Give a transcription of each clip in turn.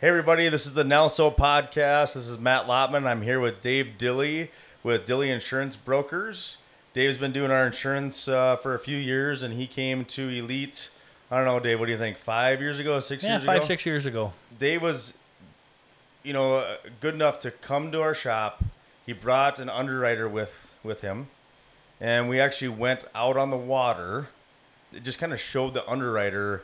Hey everybody, this is the NALSO podcast. This is Matt Lottman. I'm here with Dave Dilley with Dilley Insurance Brokers. Dave's been doing our insurance for a few years, and he came to Elite, I don't know, Dave, what do you think, 5 years ago, six years ago? Yeah, 5, 6 years ago. Dave was, you know, good enough to come to our shop. He brought an underwriter with him, and we actually went out on the water. It just kind of showed the underwriter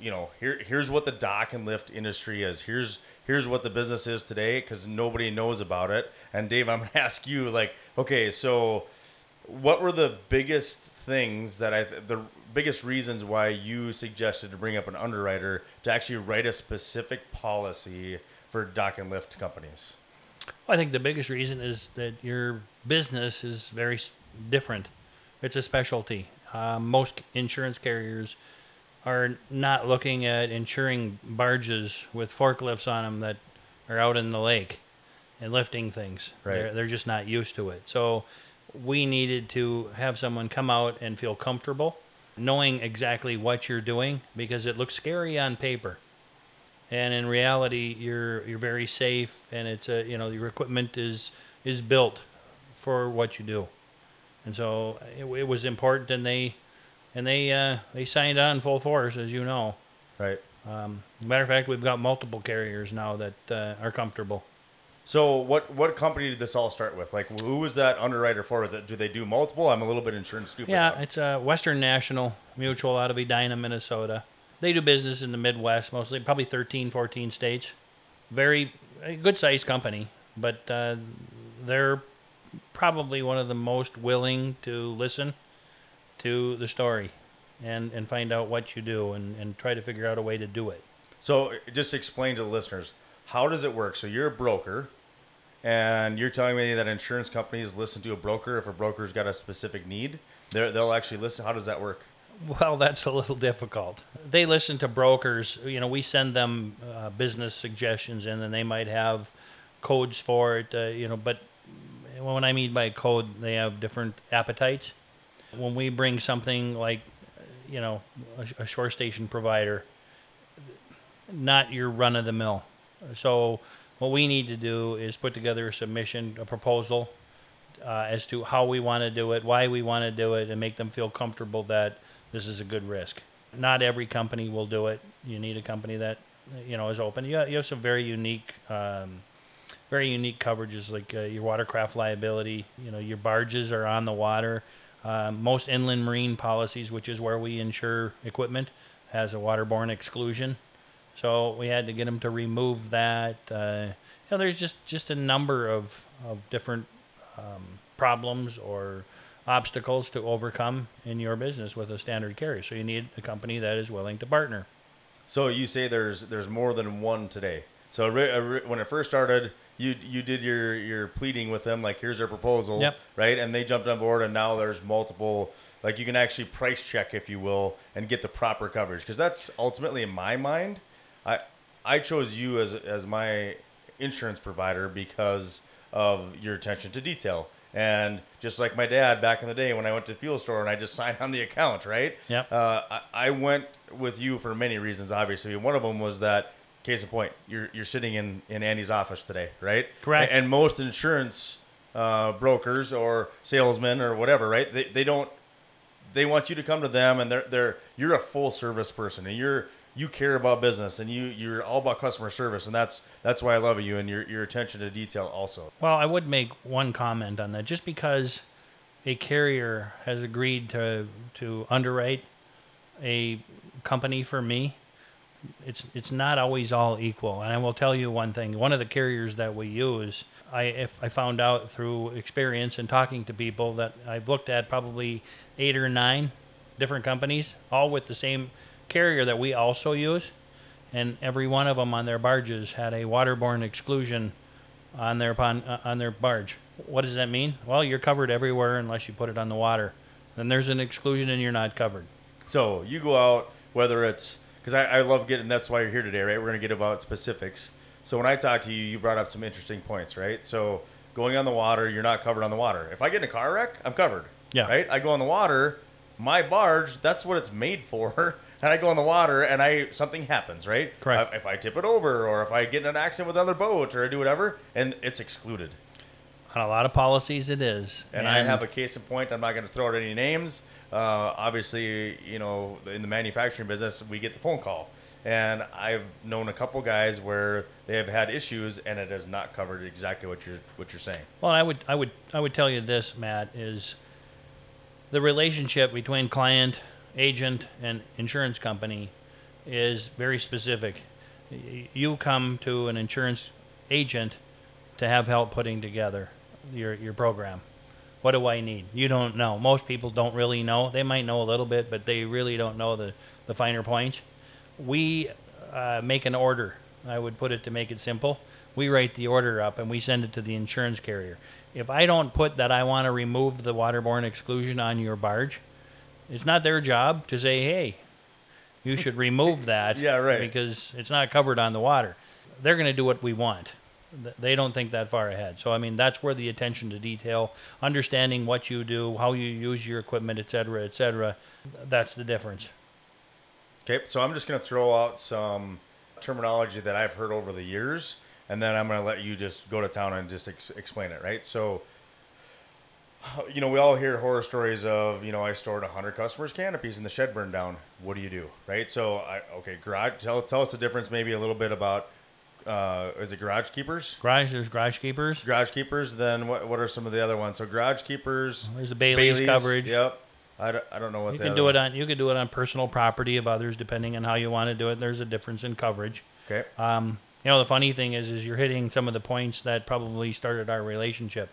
you know, here's what the dock and lift industry is. Here's what the business is today, because nobody knows about it. And Dave, I'm going to ask you, like, okay, so what were the biggest things that the biggest reasons why you suggested to bring up an underwriter to actually write a specific policy for dock and lift companies? Well, I think the biggest reason is that your business is very different. It's a specialty. Most insurance carriers are not looking at insuring barges with forklifts on them that are out in the lake and lifting things. Right. They're just not used to it. So we needed to have someone come out and feel comfortable knowing exactly what you're doing, because it looks scary on paper. And in reality, you're very safe, and it's a, you know, your equipment is built for what you do. And so it was important, and they signed on full force, as you know. Right. As a matter of fact, we've got multiple carriers now that are comfortable. So what company did this all start with? Like, who was that underwriter for? Do they do multiple? I'm a little bit insurance stupid. Yeah, now. It's Western National Mutual out of Edina, Minnesota. They do business in the Midwest mostly, probably 13, 14 states. Very good-sized company, but they're probably one of the most willing to listen to the story and find out what you do and try to figure out a way to do it. So just explain to the listeners, how does it work? So you're a broker, and you're telling me that insurance companies listen to a broker. If a broker's got a specific need, they'll actually listen. How does that work? Well, that's a little difficult. They listen to brokers. You know, we send them business suggestions, and then they might have codes for it, you know, but when I mean by code, they have different appetites. When we bring something like, you know, a shore station provider, not your run-of-the-mill. So what we need to do is put together a submission, a proposal as to how we want to do it, why we want to do it, and make them feel comfortable that this is a good risk. Not every company will do it. You need a company that, you know, is open. You have some very unique coverages, like your watercraft liability. You know, your barges are on the water. Most inland marine policies, which is where we insure equipment, has a waterborne exclusion. So we had to get them to remove that. You know, there's just a number of different problems or obstacles to overcome in your business with a standard carrier. So you need a company that is willing to partner. So you say there's more than one today. So when it first started, you did your pleading with them, like, here's their proposal, yep, right? And they jumped on board, and now there's multiple, like, you can actually price check, if you will, and get the proper coverage. Because that's ultimately, in my mind, I chose you as my insurance provider because of your attention to detail. And just like my dad back in the day when I went to the fuel store and I just signed on the account, right? Yep. I went with you for many reasons, obviously. One of them was that, case in point, you're sitting in Andy's office today, right? Correct. And most insurance brokers or salesmen or whatever, right? They want you to come to them, and you're a full service person, and you care about business, and you're all about customer service, and that's why I love you, and your attention to detail also. Well, I would make one comment on that. Just because a carrier has agreed to underwrite a company for me, it's not always all equal. And I will tell you one thing. One of the carriers that we use, I found out through experience and talking to people that I've looked at probably 8 or 9 different companies, all with the same carrier that we also use. And every one of them on their barges had a waterborne exclusion on their barge. What does that mean? Well, you're covered everywhere unless you put it on the water. Then there's an exclusion and you're not covered. So you go out, whether it's, because I love getting, that's why you're here today, right? We're going to get about specifics. So when I talked to you, you brought up some interesting points, right? So going on the water, you're not covered on the water. If I get in a car wreck, I'm covered, yeah, right? I go on the water, my barge, that's what it's made for. and I go in the water and something happens, right? Correct. If I tip it over or if I get in an accident with another boat or I do whatever, and it's excluded. On a lot of policies it is. And I have a case in point. I'm not going to throw out any names. Obviously, you know, in the manufacturing business, we get the phone call. And I've known a couple guys where they have had issues, and it has not covered exactly what you're saying. Well, I would tell you this, Matt, is the relationship between client, agent, and insurance company is very specific. You come to an insurance agent to have help putting together your program. What do I need? You don't know. Most people don't really know. They might know a little bit, but they really don't know the finer points. We make an order. I would put it to make it simple. We write the order up and we send it to the insurance carrier. If I don't put that I want to remove the waterborne exclusion on your barge, it's not their job to say, hey, you should remove that yeah, right. because it's not covered on the water. They're going to do what we want. They don't think that far ahead. So, I mean, that's where the attention to detail, understanding what you do, how you use your equipment, et cetera, that's the difference. Okay, so I'm just going to throw out some terminology that I've heard over the years, and then I'm going to let you just go to town and just explain it, right? So, you know, we all hear horror stories of, you know, I stored 100 customers' canopies and the shed burned down. What do you do, right? So, garage. Tell us the difference maybe a little bit about, is it garage keepers? There's garage keepers. Garage keepers, then what are some of the other ones? So, garage keepers. There's the Bailey's coverage. Yep. I don't know what you can do it on. You can do it on personal property of others, depending on how you want to do it. There's a difference in coverage. Okay. You know, the funny thing is you're hitting some of the points that probably started our relationship.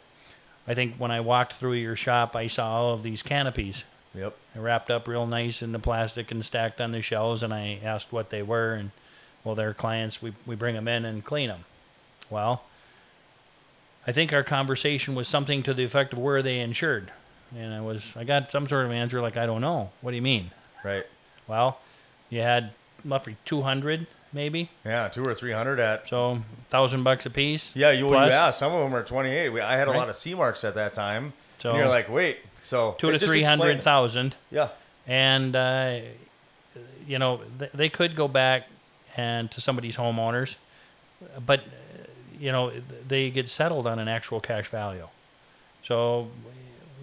I think when I walked through your shop, I saw all of these canopies. Yep. They're wrapped up real nice in the plastic and stacked on the shelves, and I asked what they were, and well, they're clients. We bring them in and clean them. Well, I think our conversation was something to the effect of were they insured. And I got some sort of answer like, I don't know. What do you mean? Right. Well, you had roughly 200 maybe. Yeah, 200 or 300 at. So $1,000 a piece. Yeah, you asked. Some of them are 28. I had a lot of C marks at that time. So and you're like, wait. So 200,000 to 300,000. Yeah. And you know, they could go back and to somebody's homeowners, but you know, they get settled on an actual cash value. So.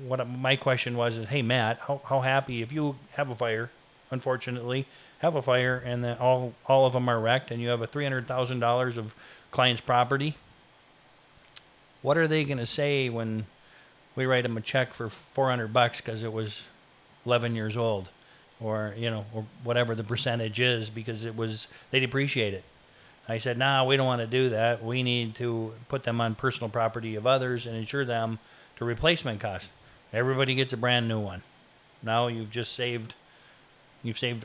What my question was is, hey, Matt, how happy if you have a fire, unfortunately, and then all of them are wrecked and you have a $300,000 of client's property, what are they going to say when we write them a check for $400 because it was 11 years old or, you know, or whatever the percentage is because they depreciate it. I said, we don't want to do that. We need to put them on personal property of others and insure them to replacement cost. Everybody gets a brand new one. Now you've saved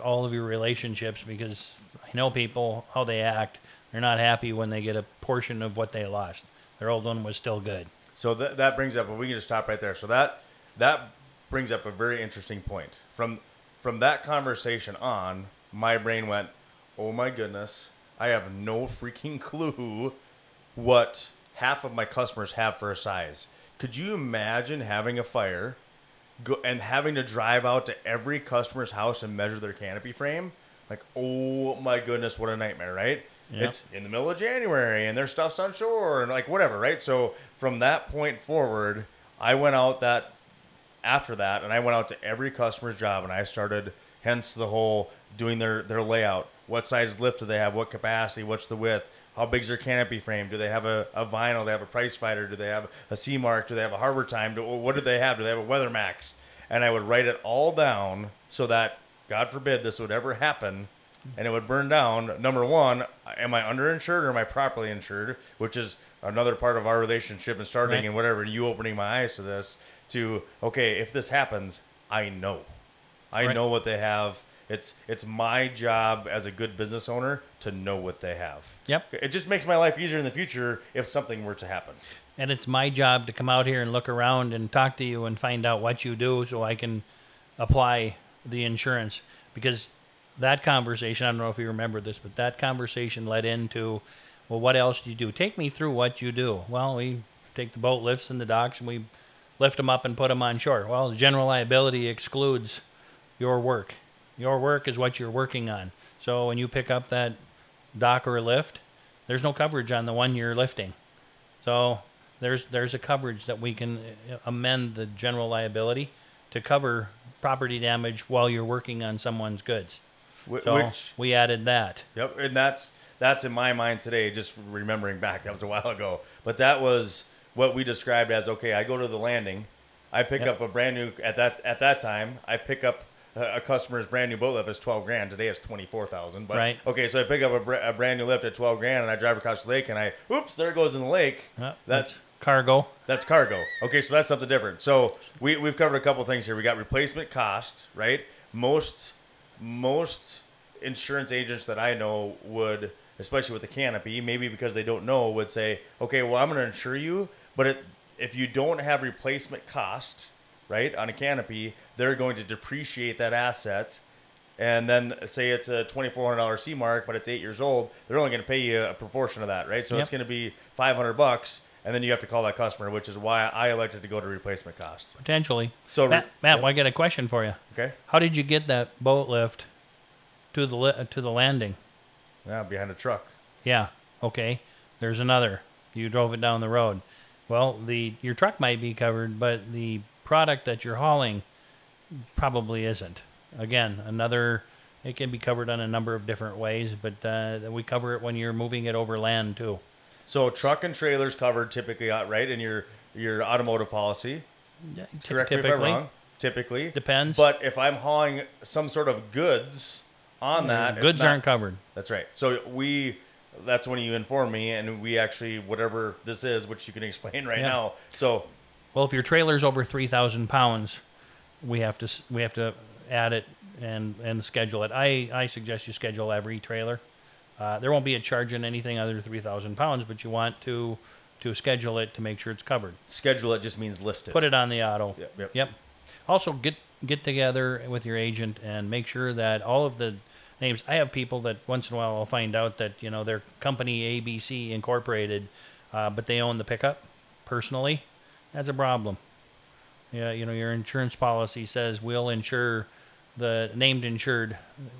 all of your relationships because I know people, how they act. They're not happy when they get a portion of what they lost. Their old one was still good. So that brings up, we can just stop right there. So that brings up a very interesting point. From that conversation on, my brain went, oh my goodness, I have no freaking clue what half of my customers have for a size. Could you imagine having a fire and having to drive out to every customer's house and measure their canopy frame? Like, oh my goodness, what a nightmare, right? Yep. It's in the middle of January and their stuff's on shore and like whatever, right? So from that point forward, I went out I went out to every customer's job and I started, hence the whole doing their layout. What size lift do they have? What capacity? What's the width? How big's their canopy frame? Do they have a vinyl? Do they have a price fighter? Do they have a C mark? Do they have a harbor time? What do they have? Do they have a weather max? And I would write it all down so that, God forbid, this would ever happen and it would burn down. Number one, am I underinsured or am I properly insured? Which is another part of our relationship and starting right. And whatever, you opening my eyes to this, to, okay, if this happens, I know. I right. know what they have. It's my job as a good business owner to know what they have. Yep. It just makes my life easier in the future if something were to happen. And it's my job to come out here and look around and talk to you and find out what you do so I can apply the insurance. Because that conversation, I don't know if you remember this, but that conversation led into, well, what else do you do? Take me through what you do. Well, we take the boat lifts and the docks and we lift them up and put them on shore. Well, the general liability excludes your work. Your work is what you're working on. So when you pick up that dock or lift, there's no coverage on the one you're lifting. So there's a coverage that we can amend the general liability to cover property damage while you're working on someone's goods. Which we added that. Yep, and that's in my mind today, just remembering back. That was a while ago. But that was what we described as, okay, I go to the landing, I pick up a brand new, at that time, I pick up a customer's brand new boat lift is $12,000. Today it's $24,000. But right. Okay, so I pick up a brand new lift at $12,000 and I drive across the lake and I, oops, there it goes in the lake. That's cargo. That's cargo. Okay, so that's something different. So we've covered a couple things here. We got replacement cost, right? Most insurance agents that I know would, especially with the canopy, maybe because they don't know, would say, okay, well, I'm going to insure you, but if you don't have replacement cost, right, on a canopy, they're going to depreciate that asset. And then say it's a $2,400 C mark, but it's 8 years old, they're only going to pay you a proportion of that, right? So it's going to be $500, and then you have to call that customer, which is why I elected to go to replacement costs. Potentially. So Matt, well, I got a question for you. Okay. How did you get that boat lift to the landing? Yeah, behind a truck. Yeah. Okay. There's another. You drove it down the road. Well, your truck might be covered, but the product that you're hauling probably isn't. Again, it can be covered on a number of different ways, but we cover it when you're moving it over land too. So truck and trailer's covered typically, right, in your automotive policy. Correct me if I'm wrong. Typically. Depends. But if I'm hauling some sort of goods on that, goods aren't covered. That's right. So that's when you inform me, and we actually, whatever this is, which you can explain right now. So. Well, if your trailer's over 3,000 pounds, we have to add it and schedule it. I suggest you schedule every trailer. There won't be a charge on anything other than 3,000 pounds, but you want to schedule it to make sure it's covered. Schedule it just means list it. Put it on the auto. Yep. Also, get together with your agent and make sure that all of the names. I have people that once in a while I'll find out that their company ABC Incorporated, but they own the pickup personally. That's a problem. Yeah, your insurance policy says we'll insure the named insured,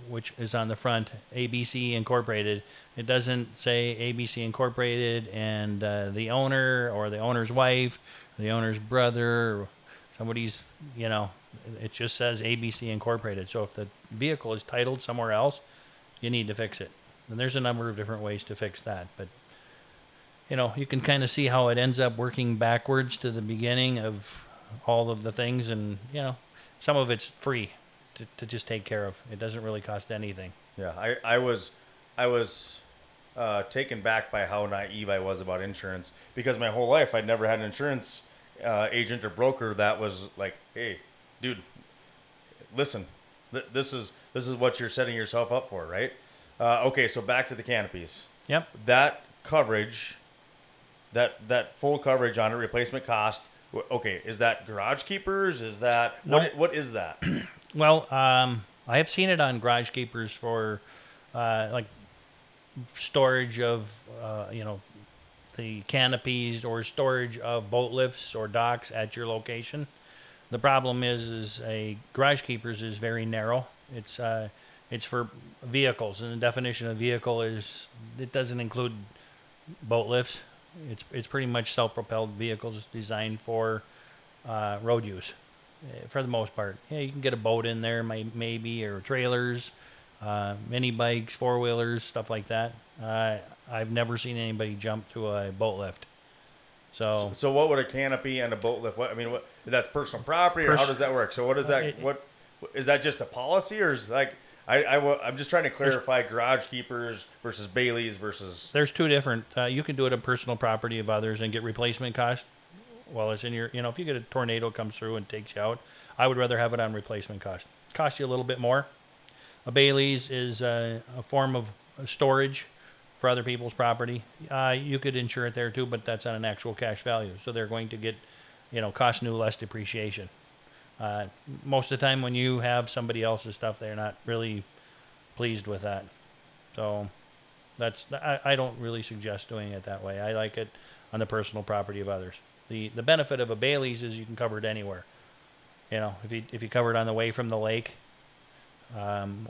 which is on the front, ABC Incorporated. It doesn't say ABC Incorporated and the owner or the owner's wife, or the owner's brother, or somebody's, it just says ABC Incorporated. So if the vehicle is titled somewhere else, you need to fix it. And there's a number of different ways to fix that, but you can kind of see how it ends up working backwards to the beginning of all of the things. And, some of it's free to just take care of. It doesn't really cost anything. Yeah, I was taken back by how naive I was about insurance, because my whole life I'd never had an insurance agent or broker that was like, hey, dude, listen, this is what you're setting yourself up for, right? Okay, so back to the canopies. Yep. That coverage... That full coverage on a replacement cost, okay, is that garage keepers? Is that what is that? Well, I have seen it on garage keepers for like storage of the canopies or storage of boat lifts or docks at your location. The problem is a garage keepers is very narrow. It's for vehicles, and the definition of vehicle is it doesn't include boat lifts. It's pretty much self-propelled vehicles designed for road use, for the most part. Yeah, you can get a boat in there, maybe, or trailers, mini bikes, four-wheelers, stuff like that. I've never seen anybody jump to a boat lift. So what would a canopy and a boat lift? That's personal property, or how does that work? So what is that? What is that? Just a policy, or is like? I'm just trying to clarify garage keepers versus Bailey's versus... There's two different. You can do it on personal property of others and get replacement cost while it's in your... if you get a tornado comes through and takes you out, I would rather have it on replacement cost. It costs you a little bit more. A Bailey's is a form of storage for other people's property. You could insure it there too, but that's on an actual cash value. So they're going to get, cost new less depreciation. Most of the time when you have somebody else's stuff, they're not really pleased with that. So I don't really suggest doing it that way. I like it on the personal property of others. The benefit of a Bailey's is you can cover it anywhere. If you cover it on the way from the lake,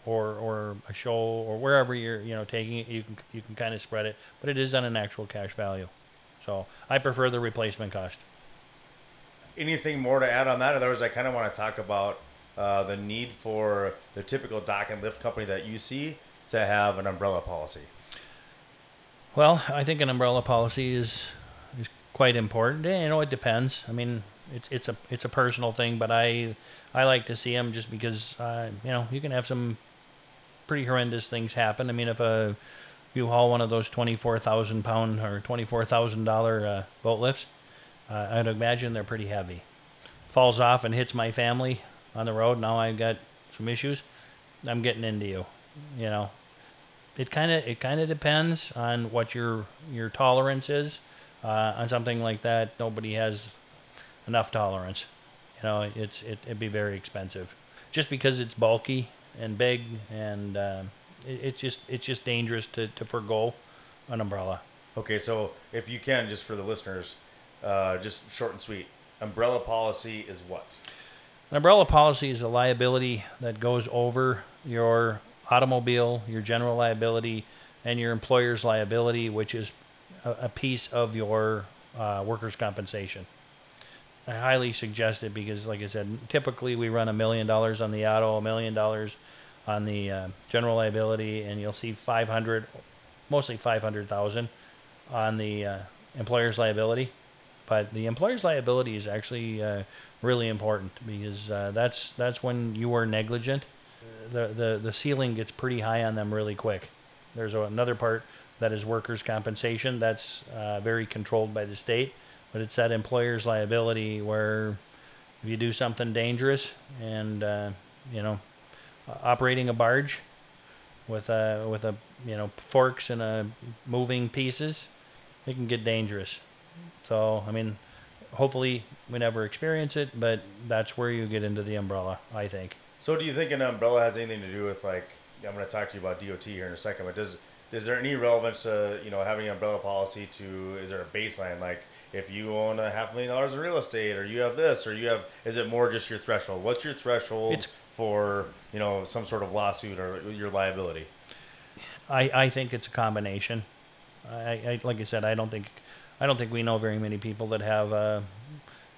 or a show or wherever you're taking it, you can kind of spread it, but it is on an actual cash value. So I prefer the replacement cost. Anything more to add on that? Otherwise, I kind of want to talk about the need for the typical dock and lift company that you see to have an umbrella policy. Well, I think an umbrella policy is quite important. It depends. I mean, it's a personal thing, but I like to see them just because you can have some pretty horrendous things happen. I mean, if you haul one of those 24,000 pound or $24,000 boat lifts, I'd imagine they're pretty heavy. Falls off and hits my family on the road. Now I've got some issues. I'm getting into you. You know, it kind of depends on what your tolerance is. On something like that, nobody has enough tolerance. It'd be very expensive, just because it's bulky and big, and it's just dangerous to forgo an umbrella. Okay, so if you can, just for the listeners, just short and sweet, umbrella policy is what? An umbrella policy is a liability that goes over your automobile, your general liability, and your employer's liability, which is a piece of your workers' compensation. I highly suggest it because, like I said, typically we run $1 million on the auto, $1 million on the general liability, and you'll see 500, mostly 500,000 on the employer's liability. But the employer's liability is actually really important because that's when you are negligent. The ceiling gets pretty high on them really quick. There's another part that is workers' compensation. That's very controlled by the state. But it's that employer's liability where if you do something dangerous and, operating a barge with a forks and moving pieces, it can get dangerous. So, I mean, hopefully we never experience it, but that's where you get into the umbrella, I think. So do you think an umbrella has anything to do with, like, I'm going to talk to you about DOT here in a second, but is there any relevance to, having an umbrella policy to, is there a baseline, like, if you own $500,000 in real estate, or you have this, or you have, is it more just your threshold? What's your threshold for, some sort of lawsuit or your liability? I think it's a combination. I like I said, I don't think we know very many people that have a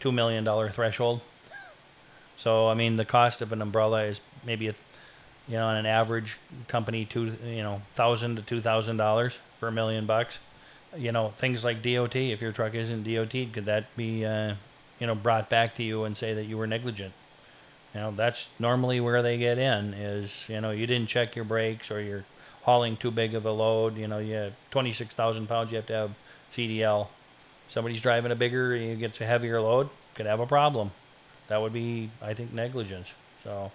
$2 million threshold. So, I mean, the cost of an umbrella is maybe, on an average company, $1,000 to $2,000 for $1 million. Things like DOT, if your truck isn't DOT, could that be, brought back to you and say that you were negligent? That's normally where they get in is, you didn't check your brakes or you're hauling too big of a load. You have 26,000 pounds, you have to have CDL. Somebody's driving a bigger, you get a heavier load, could have a problem. That would be, I think, negligence. So,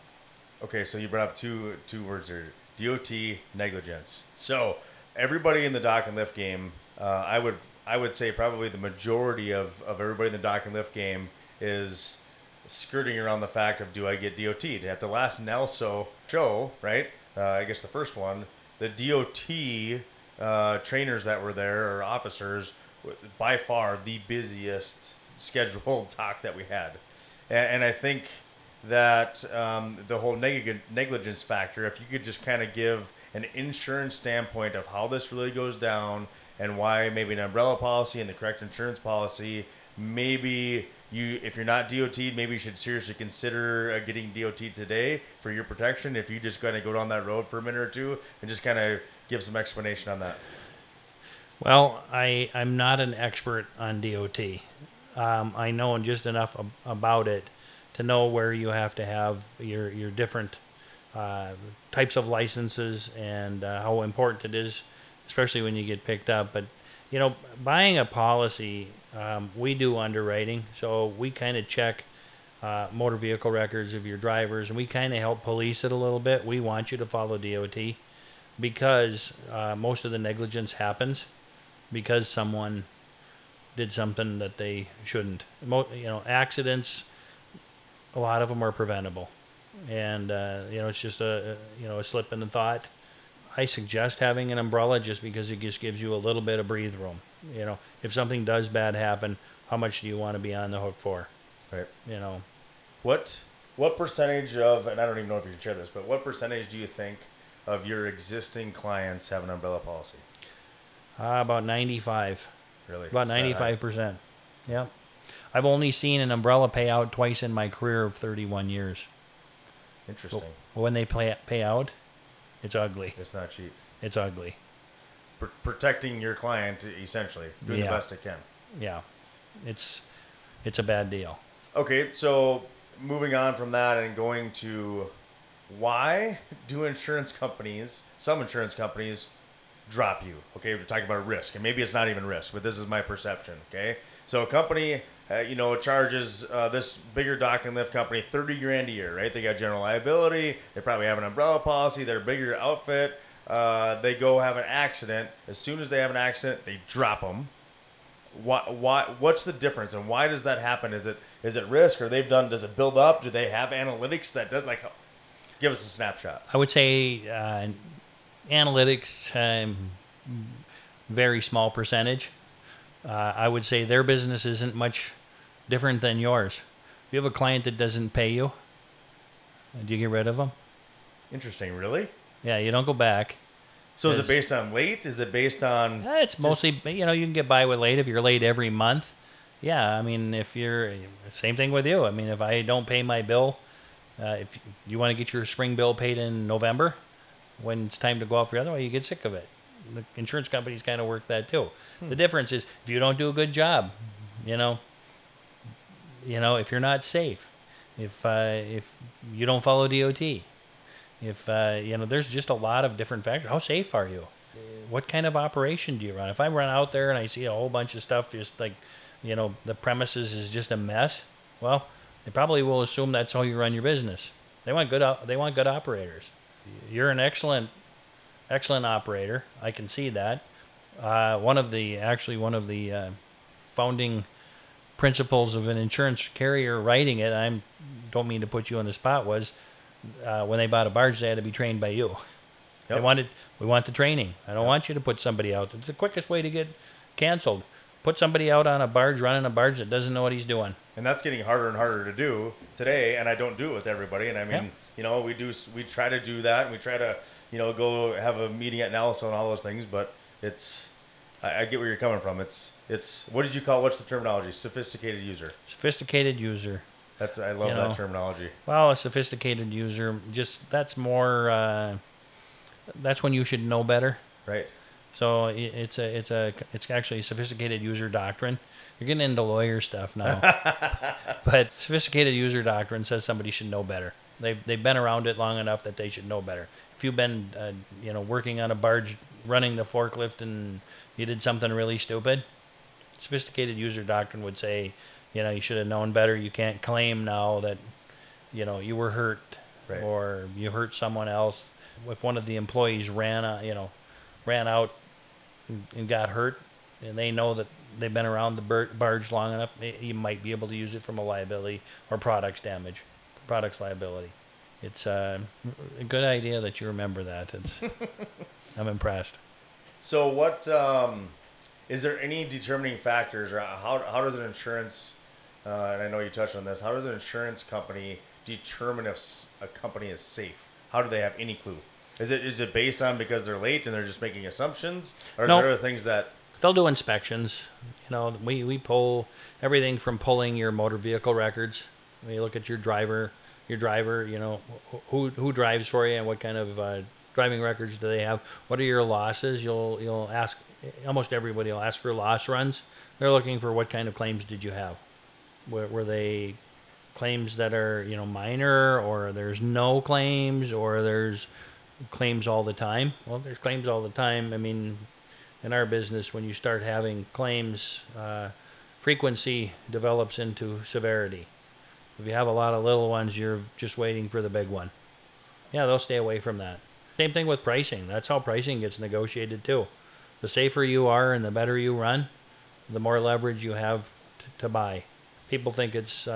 okay, so you brought up two words here, DOT, negligence. So everybody in the dock and lift game, I would say probably the majority of everybody in the dock and lift game is skirting around the fact of, do I get DOT'd? At the last NALSO show, right? I guess the first one, the DOT trainers that were there, or officers, by far the busiest scheduled dock that we had. And I think that the whole negligence factor, if you could just kind of give an insurance standpoint of how this really goes down and why maybe an umbrella policy and the correct insurance policy, maybe you, if you're not DOT'd, maybe you should seriously consider getting DOT'd today for your protection if you just kind of go down that road for a minute or two, and just kind of give some explanation on that. Well, I'm not an expert on DOT. I know just enough about it to know where you have to have your different types of licenses and how important it is, especially when you get picked up. But, buying a policy, we do underwriting. So we kind of check motor vehicle records of your drivers, and we kind of help police it a little bit. We want you to follow DOT because most of the negligence happens because someone did something that they shouldn't. Accidents, a lot of them are preventable. And, it's just a slip in the thought. I suggest having an umbrella just because it just gives you a little bit of breathe room. If something does bad happen, how much do you want to be on the hook for? Right. What What percentage of, and I don't even know if you can share this, but what percentage do you think of your existing clients have an umbrella policy? About 95. Really? About 95%. Yeah. I've only seen an umbrella payout twice in my career of 31 years. Interesting. But when they pay out, it's ugly. It's not cheap. It's ugly. Protecting your client, essentially. Doing the best it can. Yeah. It's a bad deal. Okay, so moving on from that and going to why do insurance companies, some insurance companies, drop you? Okay, we're talking about risk, and maybe it's not even risk, but this is my perception, okay? So a company, charges this bigger dock and lift company $30,000 a year, right? They got general liability. They probably have an umbrella policy. They're a bigger outfit. They go have an accident. As soon as they have an accident, they drop them. What's the difference, and why does that happen? Is it risk, or does it build up? Do they have analytics that does, like, give us a snapshot? I would say analytics, very small percentage. I would say their business isn't much different than yours. If you have a client that doesn't pay you, do you get rid of them? Interesting, really? Yeah, you don't go back. So is it based on late? Is it based on... It's mostly, you can get by with late if you're late every month. Yeah, I mean, same thing with you. I mean, if I don't pay my bill, if you want to get your spring bill paid in November, when it's time to go out for the other way, you get sick of it. The insurance companies kind of work that too. The difference is, if you don't do a good job, if you're not safe, if you don't follow DOT, if there's just a lot of different factors. How safe are you? What kind of operation do you run? If I run out there and I see a whole bunch of stuff, just like, the premises is just a mess. Well, they probably will assume that's how you run your business. They want good operators. You're an excellent operator. I can see that. One of the founding principles of an insurance carrier writing it, I don't mean to put you on the spot, was when they bought a barge, they had to be trained by you. Yep. We want the training. I don't want you to put somebody out. It's the quickest way to get canceled. Put somebody out on a barge, running a barge that doesn't know what he's doing. And that's getting harder and harder to do today, and I don't do it with everybody. And I mean, we try to do that, and we try to, go have a meeting at NALSO and all those things, but it's, I get where you're coming from. It's what's the terminology? Sophisticated user. I love that terminology. Well, a sophisticated user, that's more, that's when you should know better. Right. So it's actually sophisticated user doctrine. You're getting into lawyer stuff now, but sophisticated user doctrine says somebody should know better. They've been around it long enough that they should know better. If you've been, working on a barge, running the forklift, and you did something really stupid, sophisticated user doctrine would say, you should have known better. You can't claim now that, you were hurt, right, or you hurt someone else. If one of the employees ran out and got hurt, and they know that they've been around the barge long enough, you might be able to use it from a liability or products liability. It's a good idea that you remember that. I'm impressed. So what, is there any determining factors, or how does an insurance, and I know you touched on this, how does an insurance company determine if a company is safe? How do they have any clue? Is it based on because they're late and they're just making assumptions? Or is there other things that... They'll do inspections. We pull everything from pulling your motor vehicle records. We look at your driver, who drives for you and what kind of driving records do they have? What are your losses? You'll ask, almost everybody will ask for loss runs. They're looking for what kind of claims did you have? Were they claims that are, minor, or there's no claims, or there's claims all the time? Well, there's claims all the time. I mean, in our business, when you start having claims, frequency develops into severity. If you have a lot of little ones, you're just waiting for the big one. Yeah, they'll stay away from that. Same thing with pricing. That's how pricing gets negotiated too. The safer you are and the better you run, the more leverage you have to buy. People think it's,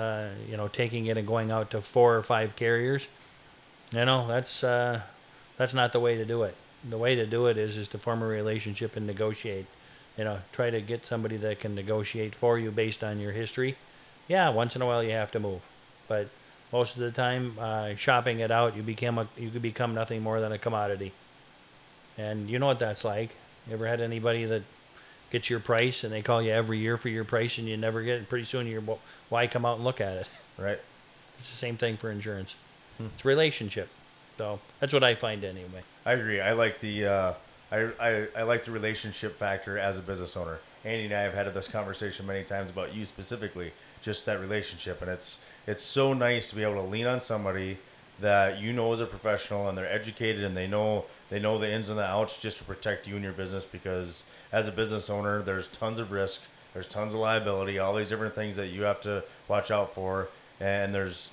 taking it and going out to 4 or 5 carriers. That's not the way to do it. The way to do it is to form a relationship and negotiate. Try to get somebody that can negotiate for you based on your history. Yeah, once in a while you have to move. But Most of the time, shopping it out, you could become nothing more than a commodity. And you know what that's like. You ever had anybody that gets your price and they call you every year for your price and you never get it? Pretty soon, why come out and look at it? Right. It's the same thing for insurance. It's a relationship. So that's what I find anyway. I agree. I like the I like the relationship factor as a business owner. Andy and I have had this conversation many times about you specifically, just that relationship. And it's so nice to be able to lean on somebody that you know is a professional and they're educated and they know the ins and the outs just to protect you and your business, because as a business owner, there's tons of risk, there's tons of liability, all these different things that you have to watch out for. And there's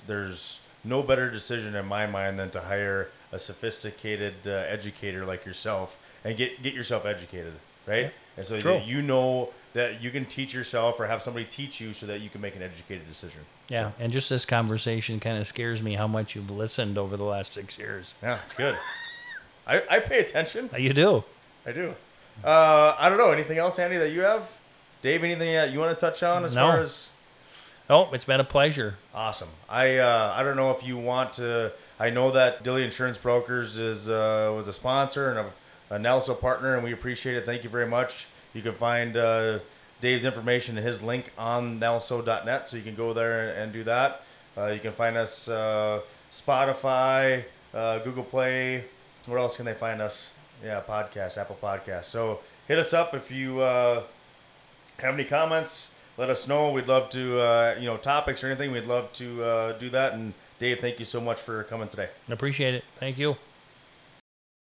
no better decision in my mind than to hire a sophisticated educator like yourself and get yourself educated, right? Yeah. And so you know that you can teach yourself or have somebody teach you so that you can make an educated decision. Yeah, so. And just this conversation kind of scares me how much you've listened over the last 6 years. Yeah, it's good. I pay attention. You do. I do. I don't know. Anything else, Andy, that you have? Dave, anything that you want to touch on as far as... Oh, it's been a pleasure. Awesome. I don't know if you want to... I know that Dilley Insurance Brokers was a sponsor and a NALSO partner, and we appreciate it. Thank you very much. You can find Dave's information and his link on nelso.net, so you can go there and do that. You can find us Spotify, Google Play. Where else can they find us? Yeah, podcast, Apple Podcasts. So hit us up if you have any comments. Let us know. We'd love to, topics or anything. We'd love to do that. And Dave, thank you so much for coming today. I appreciate it. Thank you.